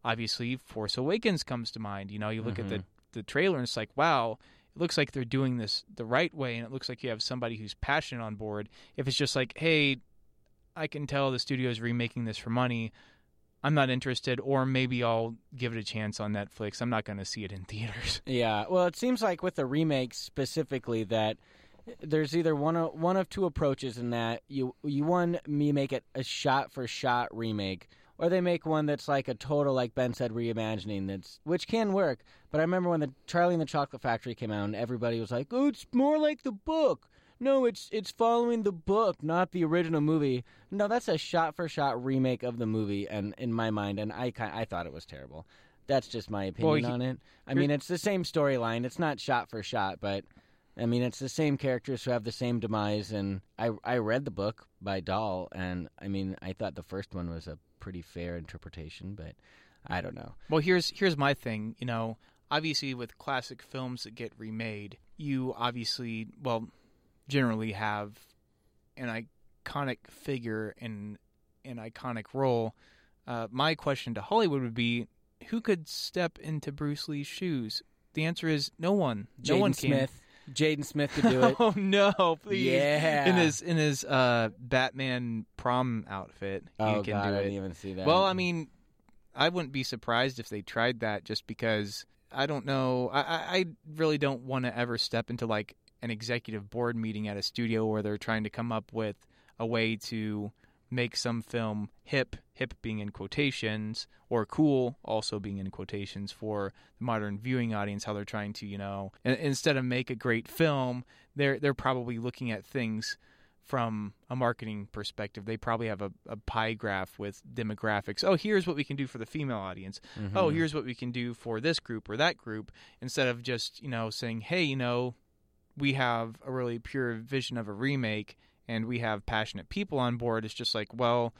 obviously Force Awakens comes to mind. You know, you look mm-hmm. at the, the trailer and it's like, wow, it looks like they're doing this the right way, and it looks like you have somebody who's passionate on board. If it's just like, hey, I can tell the studio's remaking this for money, I'm not interested, or maybe I'll give it a chance on Netflix. I'm not going to see it in theaters. Yeah, well, it seems like with the remakes specifically that there's either one of, one of two approaches in that. You, you one, me make it a shot-for-shot remake, or they make one that's like a total, like Ben said, reimagining, that's, which can work. But I remember when the Charlie and the Chocolate Factory came out and everybody was like, oh, it's more like the book. No, it's it's following the book, not the original movie. No, that's a shot-for-shot remake of the movie, and in my mind, and I I thought it was terrible. That's just my opinion well, on it. I mean, it's the same storyline. It's not shot-for-shot, but, I mean, it's the same characters who have the same demise. And I, I read the book by Dahl, and, I mean, I thought the first one was a pretty fair interpretation, but I don't know. Well, here's here's my thing. You know, obviously with classic films that get remade, you obviously, well, generally have an iconic figure in an iconic role. Uh, my question to Hollywood would be, who could step into Bruce Lee's shoes? The answer is no one. No Jaden one can. Smith. Jaden Smith could do it. Oh no, please! Yeah, in his in his uh, Batman prom outfit, he oh, can God, do it. I didn't even see that. Well, I mean, I wouldn't be surprised if they tried that, just because I don't know. I, I really don't want to ever step into like an executive board meeting at a studio where they're trying to come up with a way to make some film hip, hip being in quotations, or cool also being in quotations for the modern viewing audience, how they're trying to, you know, instead of make a great film, they're they're probably looking at things from a marketing perspective. They probably have a, a pie graph with demographics. Oh, here's what we can do for the female audience. Mm-hmm. Oh, here's what we can do for this group or that group, instead of just, you know, saying, hey, you know, we have a really pure vision of a remake, and we have passionate people on board. It's just like, well,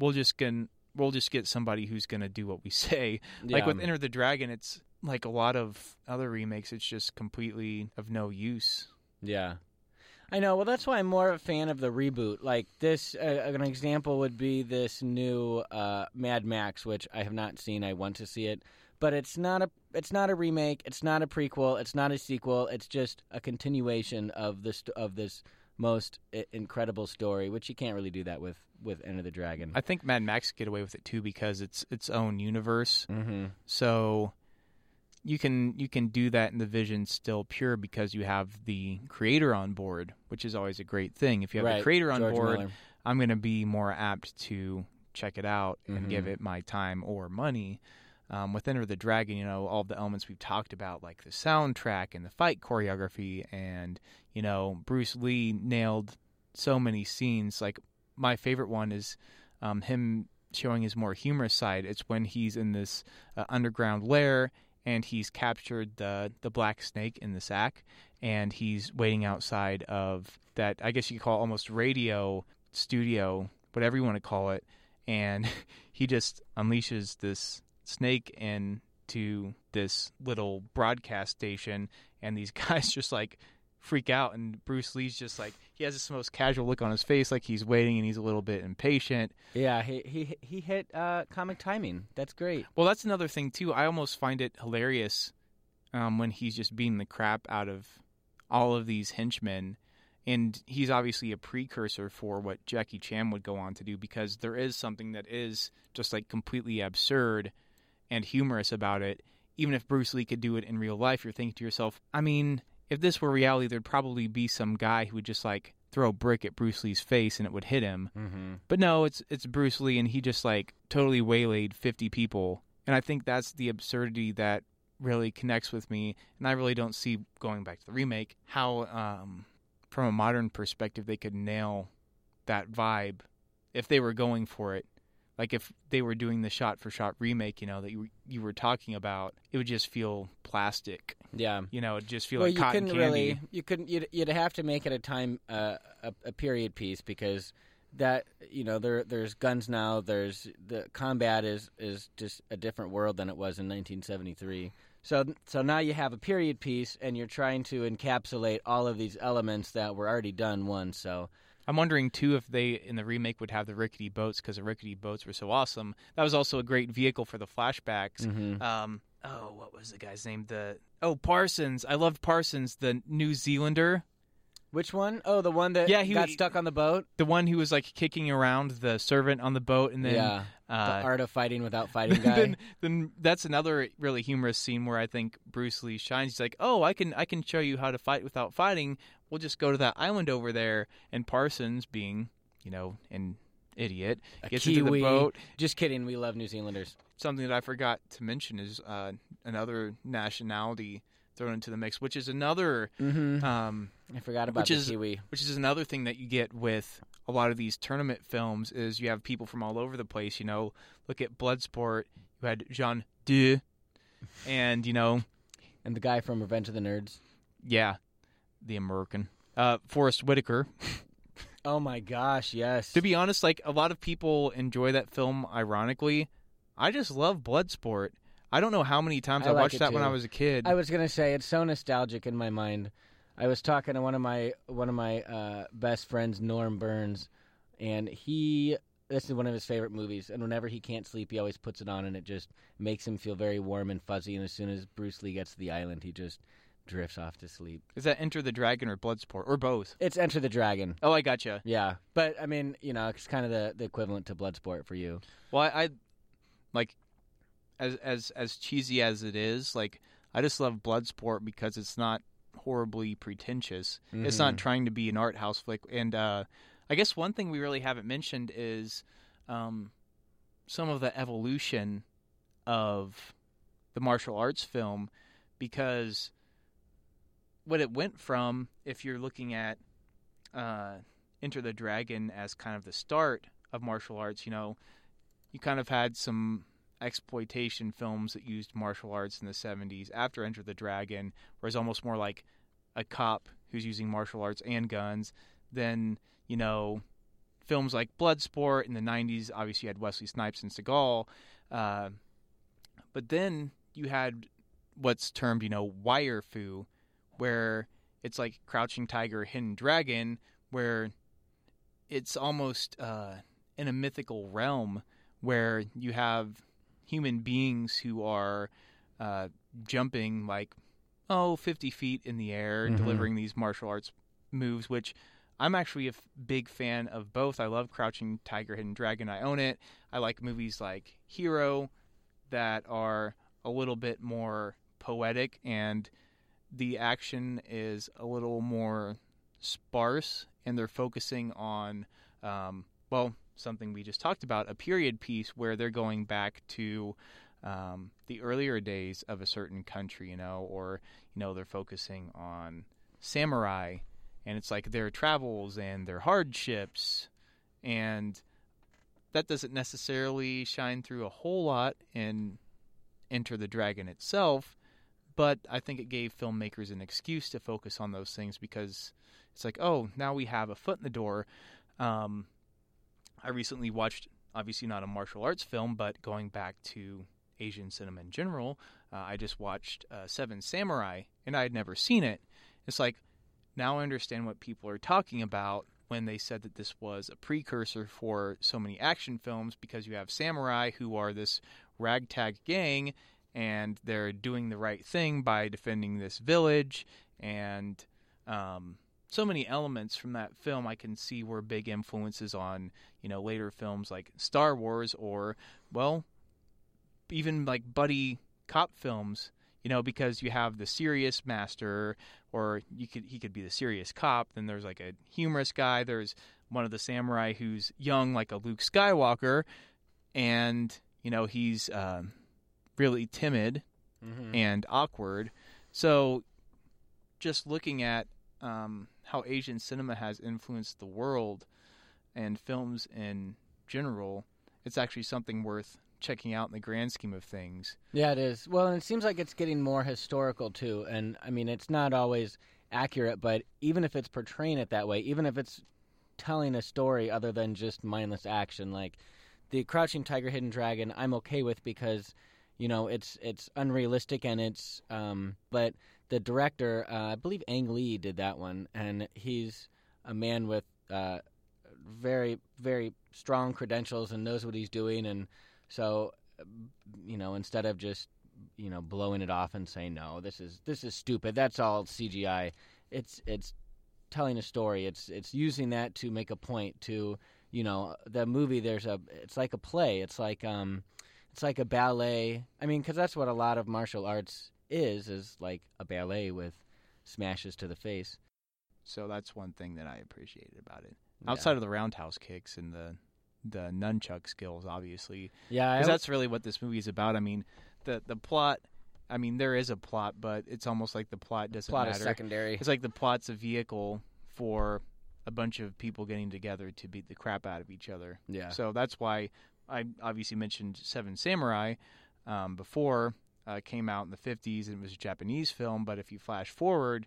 we'll just get, we'll just get somebody who's going to do what we say. Yeah, like with I mean, Enter the Dragon, it's like a lot of other remakes. It's just completely of no use. Yeah. I know. Well, that's why I'm more of a fan of the reboot. Like this, uh, an example would be this new uh, Mad Max, which I have not seen. I want to see it. But it's not a it's not a remake. It's not a prequel. It's not a sequel. It's just a continuation of this of this most incredible story, which you can't really do that with, with Enter the Dragon. I think Mad Max get away with it too because it's its own universe. Mm-hmm. So you can you can do that, and the vision's still pure because you have the creator on board, which is always a great thing. If you have right. the creator on George board, Miller. I'm going to be more apt to check it out and mm-hmm. give it my time or money. Um, with Enter the Dragon, you know, all of the elements we've talked about, like the soundtrack and the fight choreography, and, you know, Bruce Lee nailed so many scenes. Like, my favorite one is um, him showing his more humorous side. It's when he's in this uh, underground lair, and he's captured the, the black snake in the sack, and he's waiting outside of that, I guess you could call almost radio studio, whatever you want to call it, and he just unleashes this snake into this little broadcast station, and these guys just like freak out, and Bruce Lee's just like, he has this most casual look on his face, like he's waiting and he's a little bit impatient. Yeah, he he he hit uh, comic timing. That's great. Well, that's another thing too. I almost find it hilarious um, when he's just beating the crap out of all of these henchmen. And he's obviously a precursor for what Jackie Chan would go on to do, because there is something that is just like completely absurd and humorous about it. Even if Bruce Lee could do it in real life, you're thinking to yourself, I mean, if this were reality, there'd probably be some guy who would just like throw a brick at Bruce Lee's face and it would hit him. Mm-hmm. But no, it's it's Bruce Lee, and he just like totally waylaid fifty people. And I think that's the absurdity that really connects with me. And I really don't see, going back to the remake, how... um, from a modern perspective, they could nail that vibe if they were going for it. Like if they were doing the shot-for-shot remake, you know, that you you were talking about, it would just feel plastic. Yeah, you know, it'd just feel well, like cotton candy. Really, you couldn't. You'd, you'd have to make it a time uh, a, a period piece, because that, you know, there there's guns now. There's the combat is is just a different world than it was in nineteen seventy-three. So so now you have a period piece, and you're trying to encapsulate all of these elements that were already done once. So I'm wondering, too, if they, in the remake, would have the rickety boats, because the rickety boats were so awesome. That was also a great vehicle for the flashbacks. Mm-hmm. Um, oh, what was the guy's name? The Oh, Parsons. I loved Parsons, the New Zealander. Which one? Oh, the one that yeah, he, got stuck on the boat? The one who was, like, kicking around the servant on the boat, and then... Yeah, uh, the art of fighting without fighting guy. Then, then that's another really humorous scene where I think Bruce Lee shines. He's like, oh, I can I can show you how to fight without fighting. We'll just go to that island over there. And Parsons, being, you know, an idiot, A gets Kiwi. into the boat. Just kidding. We love New Zealanders. Something that I forgot to mention is uh, another nationality thrown into the mix, which is another... Mm-hmm. Um, I forgot about which the is, Kiwi. Which is another thing that you get with a lot of these tournament films, is you have people from all over the place. You know, look at Bloodsport. You had John Doe, and, you know... And the guy from Revenge of the Nerds. Yeah, the American. Uh, Forrest Whitaker. Oh, my gosh, yes. To be honest, like, a lot of people enjoy that film, ironically. I just love Bloodsport. I don't know how many times I, I like watched that too. When I was a kid. I was going to say, it's so nostalgic in my mind. I was talking to one of my one of my uh, best friends, Norm Burns, and he this is one of his favorite movies. And whenever he can't sleep, he always puts it on, and it just makes him feel very warm and fuzzy. And as soon as Bruce Lee gets to the island, he just drifts off to sleep. Is that Enter the Dragon or Bloodsport or both? It's Enter the Dragon. Oh, I gotcha. Yeah, but I mean, you know, it's kind of the, the equivalent to Bloodsport for you. Well, I, I like as as as cheesy as it is, like I just love Bloodsport because it's not horribly pretentious. Mm-hmm. It's not trying to be an art house flick. And uh, I guess one thing we really haven't mentioned is um, some of the evolution of the martial arts film, because what it went from, if you're looking at uh, Enter the Dragon as kind of the start of martial arts, you know, you kind of had some exploitation films that used martial arts in the seventies after Enter the Dragon, where it's almost more like a cop who's using martial arts and guns. Then, you know, films like Bloodsport in the nineties, obviously you had Wesley Snipes and Seagal. Uh, but then you had what's termed, you know, wire fu, where it's like Crouching Tiger, Hidden Dragon, where it's almost uh, in a mythical realm where you have human beings who are uh, jumping like, oh, fifty feet in the air, mm-hmm. delivering these martial arts moves, which I'm actually a f- big fan of both. I love Crouching Tiger, Hidden Dragon. I own it. I like movies like Hero that are a little bit more poetic, and the action is a little more sparse, and they're focusing on, um, well... something we just talked about, a period piece where they're going back to um, the earlier days of a certain country, you know, or, you know, they're focusing on samurai, and it's like their travels and their hardships, and that doesn't necessarily shine through a whole lot in Enter the Dragon itself, but I think it gave filmmakers an excuse to focus on those things, because it's like, oh, now we have a foot in the door. Um, I recently watched, obviously not a martial arts film, but going back to Asian cinema in general, uh, I just watched uh, Seven Samurai, and I had never seen it. It's like, now I understand what people are talking about when they said that this was a precursor for so many action films, because you have samurai who are this ragtag gang, and they're doing the right thing by defending this village, and um, so many elements from that film I can see were big influences on, you know, later films like Star Wars, or, well, even like buddy cop films, you know, because you have the serious master, or you could he could be the serious cop. Then there's like a humorous guy. There's one of the samurai who's young, like a Luke Skywalker, and, you know, he's uh, really timid mm-hmm. and awkward. So just looking at um, how Asian cinema has influenced the world and films in general, it's actually something worth checking out in the grand scheme of things. Yeah, it is. Well, and it seems like it's getting more historical, too. And, I mean, it's not always accurate, but even if it's portraying it that way, even if it's telling a story other than just mindless action, like the Crouching Tiger, Hidden Dragon, I'm okay with because, you know, it's it's unrealistic and it's, um, but the director, uh, I believe Ang Lee did that one, and he's a man with uh, very, very strong credentials and knows what he's doing, and so, you know, instead of just, you know, blowing it off and saying, no, this is this is stupid, that's all C G I, it's it's telling a story. It's it's using that to make a point to, you know, the movie, there's a, it's like a play. It's like, um, it's like a ballet. I mean, because that's what a lot of martial arts is, is like a ballet with smashes to the face. So that's one thing that I appreciated about it. Yeah. Outside of the roundhouse kicks and the... the nunchuck skills, obviously. Yeah. Because that's really what this movie is about. I mean, the the plot, I mean, there is a plot, but it's almost like the plot doesn't matter. The plot is secondary. It's like the plot's a vehicle for a bunch of people getting together to beat the crap out of each other. Yeah. So that's why I obviously mentioned Seven Samurai um, before. Uh, came out in the fifties, and it was a Japanese film, but if you flash forward,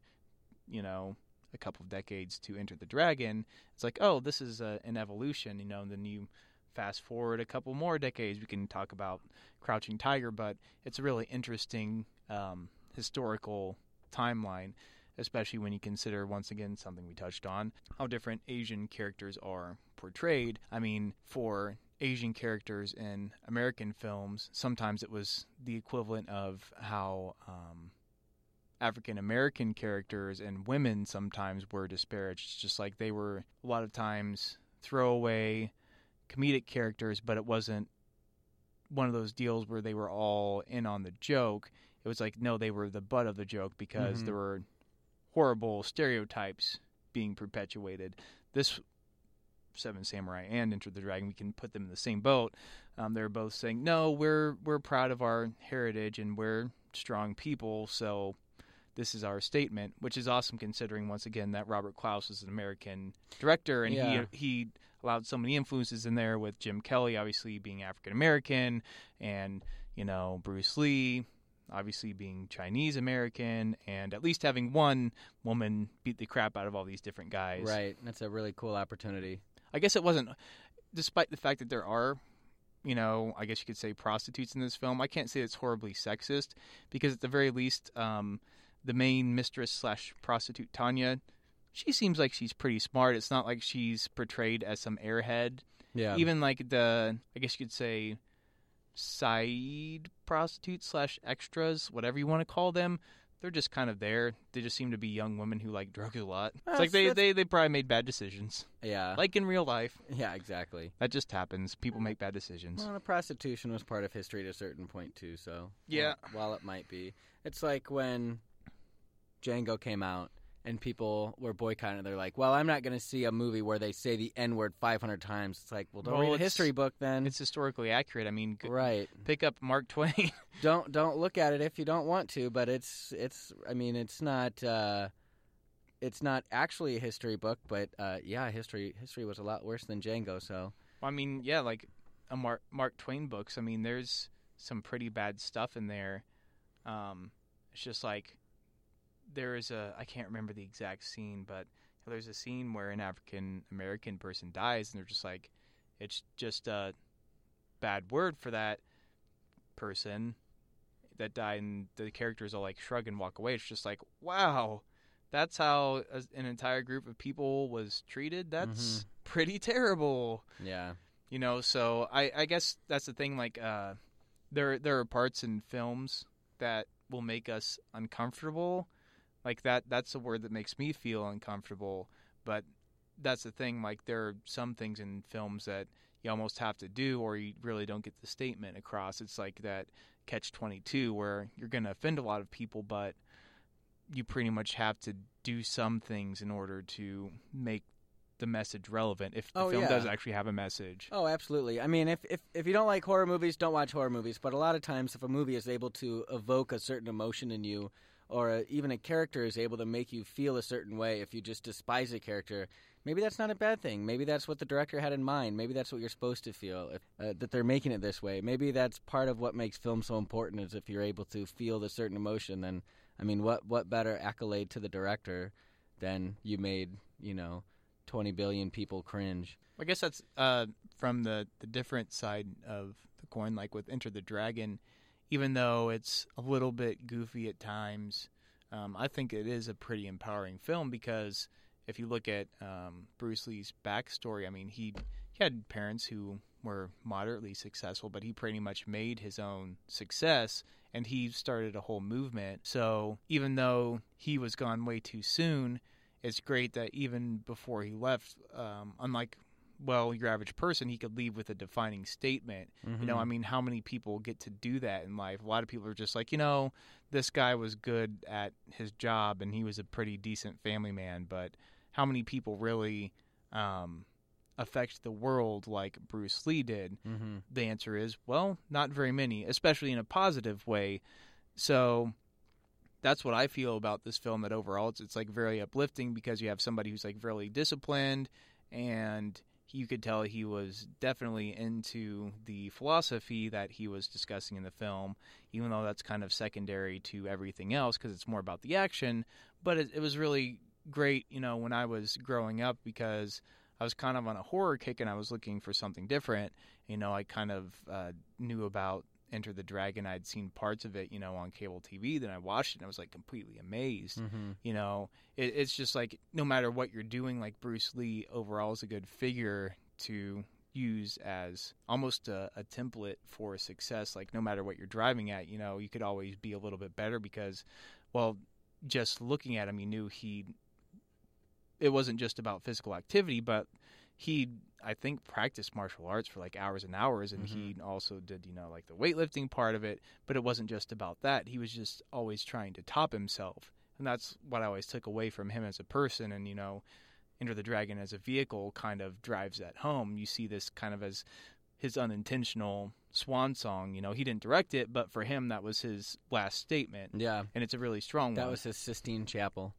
you know, a couple of decades to Enter the Dragon, it's like, oh, this is a, an evolution, you know, and then you fast forward a couple more decades, we can talk about Crouching Tiger, but it's a really interesting um, historical timeline, especially when you consider, once again, something we touched on, how different Asian characters are portrayed. I mean, for Asian characters in American films, sometimes it was the equivalent of how... Um, African-American characters and women sometimes were disparaged, just like they were a lot of times throwaway comedic characters, but it wasn't one of those deals where they were all in on the joke. It was like, no, they were the butt of the joke because mm-hmm. there were horrible stereotypes being perpetuated. This Seven Samurai and Enter the Dragon, we can put them in the same boat. Um, they're both saying, no, we're we're proud of our heritage and we're strong people, so... this is our statement, which is awesome considering, once again, that Robert Clouse is an American director, and yeah. he he allowed so many influences in there with Jim Kelly, obviously, being African-American, and, you know, Bruce Lee, obviously, being Chinese-American, and at least having one woman beat the crap out of all these different guys. Right. That's a really cool opportunity. I guess it wasn't, despite the fact that there are, you know, I guess you could say prostitutes in this film, I can't say it's horribly sexist, because at the very least... um the main mistress slash prostitute, Tanya, she seems like she's pretty smart. It's not like she's portrayed as some airhead. Yeah. Even like the, I guess you could say, side prostitute slash extras, whatever you want to call them, they're just kind of there. They just seem to be young women who like drugs a lot. It's that's, like they, they, they probably made bad decisions. Yeah. Like in real life. Yeah, exactly. That just happens. People make bad decisions. Well, and prostitution was part of history to a certain point too, so. Yeah. While, while it might be. It's like when... Django came out, and people were boycotting. They're like, well, I'm not going to see a movie where they say the N-word five hundred times. It's like, well, don't well, read a history book then. It's historically accurate. I mean, right. Pick up Mark Twain. don't don't look at it if you don't want to, but it's, it's I mean, it's not uh, it's not actually a history book, but uh, yeah, history history was a lot worse than Django, so. Well, I mean, yeah, like a Mark, Mark Twain books, I mean, there's some pretty bad stuff in there. Um, it's just like... There is a, I can't remember the exact scene, but there's a scene where an African-American person dies, and they're just like, it's just a bad word for that person that died, and the characters all like shrug and walk away. It's just like, wow, that's how an entire group of people was treated. That's mm-hmm. pretty terrible. Yeah. You know, so I, I guess that's the thing. Like, uh, there there are parts in films that will make us uncomfortable. Like that that's the word that makes me feel uncomfortable. But that's the thing. Like, there are some things in films that you almost have to do, or you really don't get the statement across. It's like that catch twenty-two where you're going to offend a lot of people, but you pretty much have to do some things in order to make the message relevant, if the oh, film yeah. does actually have a message. Oh, absolutely. I mean, if, if if you don't like horror movies, don't watch horror movies. But a lot of times, if a movie is able to evoke a certain emotion in you, or a, even a character is able to make you feel a certain way, if you just despise a character, maybe that's not a bad thing. Maybe that's what the director had in mind. Maybe that's what you're supposed to feel, if, uh, that they're making it this way. Maybe that's part of what makes film so important, is if you're able to feel the certain emotion. Then, I mean, what, what better accolade to the director than you made, you know, twenty billion people cringe. I guess that's uh, from the, the different side of the coin, like with Enter the Dragon. Even though it's a little bit goofy at times, um, I think it is a pretty empowering film, because if you look at um, Bruce Lee's backstory, I mean, he, he had parents who were moderately successful, but he pretty much made his own success, and he started a whole movement. So even though he was gone way too soon, it's great that even before he left, um, unlike... well, your average person, he could leave with a defining statement. Mm-hmm. You know, I mean, how many people get to do that in life? A lot of people are just like, you know, this guy was good at his job and he was a pretty decent family man. But how many people really um, affect the world like Bruce Lee did? Mm-hmm. The answer is, well, not very many, especially in a positive way. So that's what I feel about this film, that overall it's, it's like very uplifting, because you have somebody who's like really disciplined, and you could tell he was definitely into the philosophy that he was discussing in the film, even though that's kind of secondary to everything else because it's more about the action. But it, it was really great, you know, when I was growing up, because I was kind of on a horror kick and I was looking for something different. You know, I kind of uh, knew about Enter the Dragon. I'd seen parts of it, you know, on cable T V. Then I watched it and I was like completely amazed. Mm-hmm. You know, it, it's just like, no matter what you're doing, like Bruce Lee overall is a good figure to use as almost a, a template for success. Like, no matter what you're driving at, you know, you could always be a little bit better, because, well, just looking at him, you knew he, it wasn't just about physical activity, but he, I think, practiced martial arts for like hours and hours, and mm-hmm. he also did, you know, like the weightlifting part of it, but it wasn't just about that. He was just always trying to top himself, and that's what I always took away from him as a person. And, you know, Enter the Dragon as a vehicle kind of drives that home. You see this kind of as his unintentional swan song. You know, he didn't direct it, but for him, that was his last statement. Yeah. And it's a really strong that one. That was his Sistine Chapel.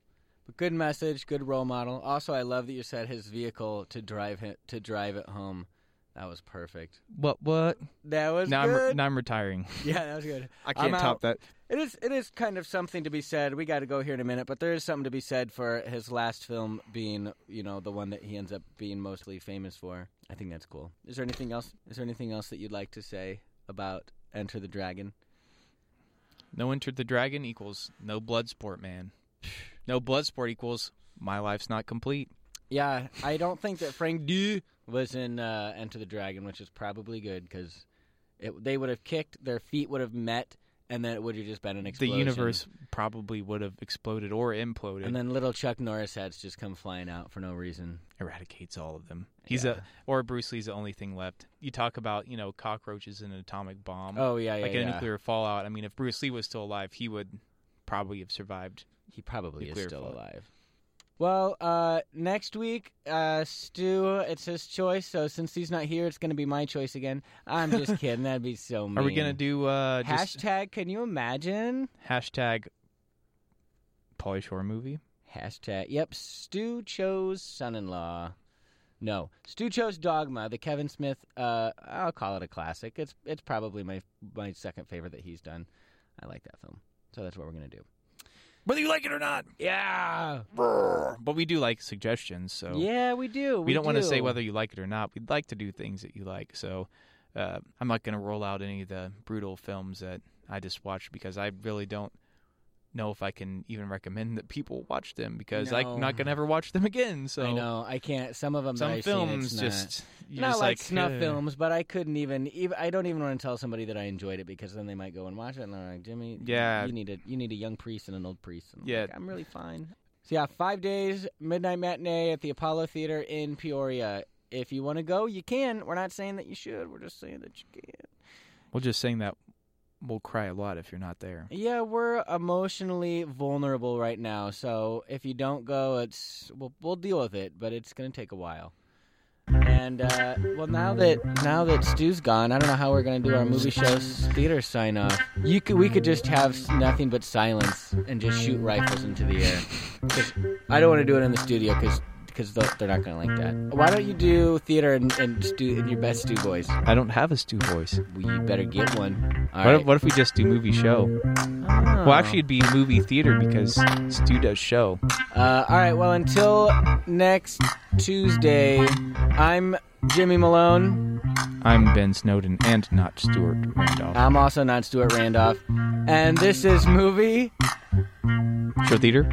Good message, good role model. Also, I love that you said his vehicle to drive him, to drive it home. That was perfect. What? What? That was now good. I'm re- now I'm retiring. Yeah, that was good. I can't I'm top out. That. It is. It is kind of something to be said. We got to go here in a minute, but there is something to be said for his last film being, you know, the one that he ends up being mostly famous for. I think that's cool. Is there anything else? Is there anything else that you'd like to say about Enter the Dragon? No Enter the Dragon equals no Bloodsport, man. No Bloodsport equals my life's not complete. Yeah, I don't think that Frank Du was in uh, Enter the Dragon, which is probably good, because they would have kicked, their feet would have met, and then it would have just been an explosion. The universe probably would have exploded or imploded. And then little Chuck Norris heads just come flying out for no reason. Eradicates all of them. He's yeah. a Or Bruce Lee's the only thing left. You talk about, you know, cockroaches and an atomic bomb. Oh, yeah, yeah, Like yeah. a nuclear fallout. I mean, if Bruce Lee was still alive, he would probably have survived. He probably is still fun. alive. Well, uh, next week, uh, Stu, it's his choice. So since he's not here, it's going to be my choice again. I'm just kidding. That'd be so mean. Are we going to do... Uh, hashtag, just... can you imagine? Hashtag Pauly Shore movie. Hashtag, yep, Stu chose Son-in-Law. No, Stu chose Dogma, the Kevin Smith, uh, I'll call it a classic. It's it's probably my my second favorite that he's done. I like that film. So that's what we're going to do. Whether you like it or not. Yeah. But we do like suggestions, so. Yeah, we do. We, we don't do. want to say whether you like it or not. We'd like to do things that you like, so uh, I'm not going to roll out any of the brutal films that I just watched, because I really don't know if I can even recommend that people watch them, because no. I'm not gonna ever watch them again. So I know I can't. Some of them, some that I've films, seen, it's just not, you're not just like, like snuff uh, films. But I couldn't even, even. I don't even want to tell somebody that I enjoyed it, because then they might go and watch it and they're like, Jimmy, yeah, you need a you need a young priest and an old priest. And I'm yeah, like, I'm really fine. So yeah, five days midnight matinee at the Apollo Theater in Peoria. If you want to go, you can. We're not saying that you should. We're just saying that you can. We're just saying that. We'll cry a lot if you're not there. Yeah, we're emotionally vulnerable right now, so if you don't go, it's we'll, we'll deal with it, but it's going to take a while. And uh, well, now that now that Stu's gone, I don't know how we're going to do our movie show theater sign off. You could we could just have nothing but silence and just shoot rifles into the air. I don't want to do it in the studio because. Because they're not going to like that. Why don't you do theater and, and Stu, in your best Stu voice? I don't have a Stu voice. We better get one. All what, right. if, what if we just do movie show? Oh. Well, actually, it'd be movie theater because Stu does show. Uh, all right. Well, until next Tuesday, I'm Jimmy Malone. I'm Ben Snowden and not Stuart Randolph. I'm also not Stuart Randolph. And this is Movie... Show Theater.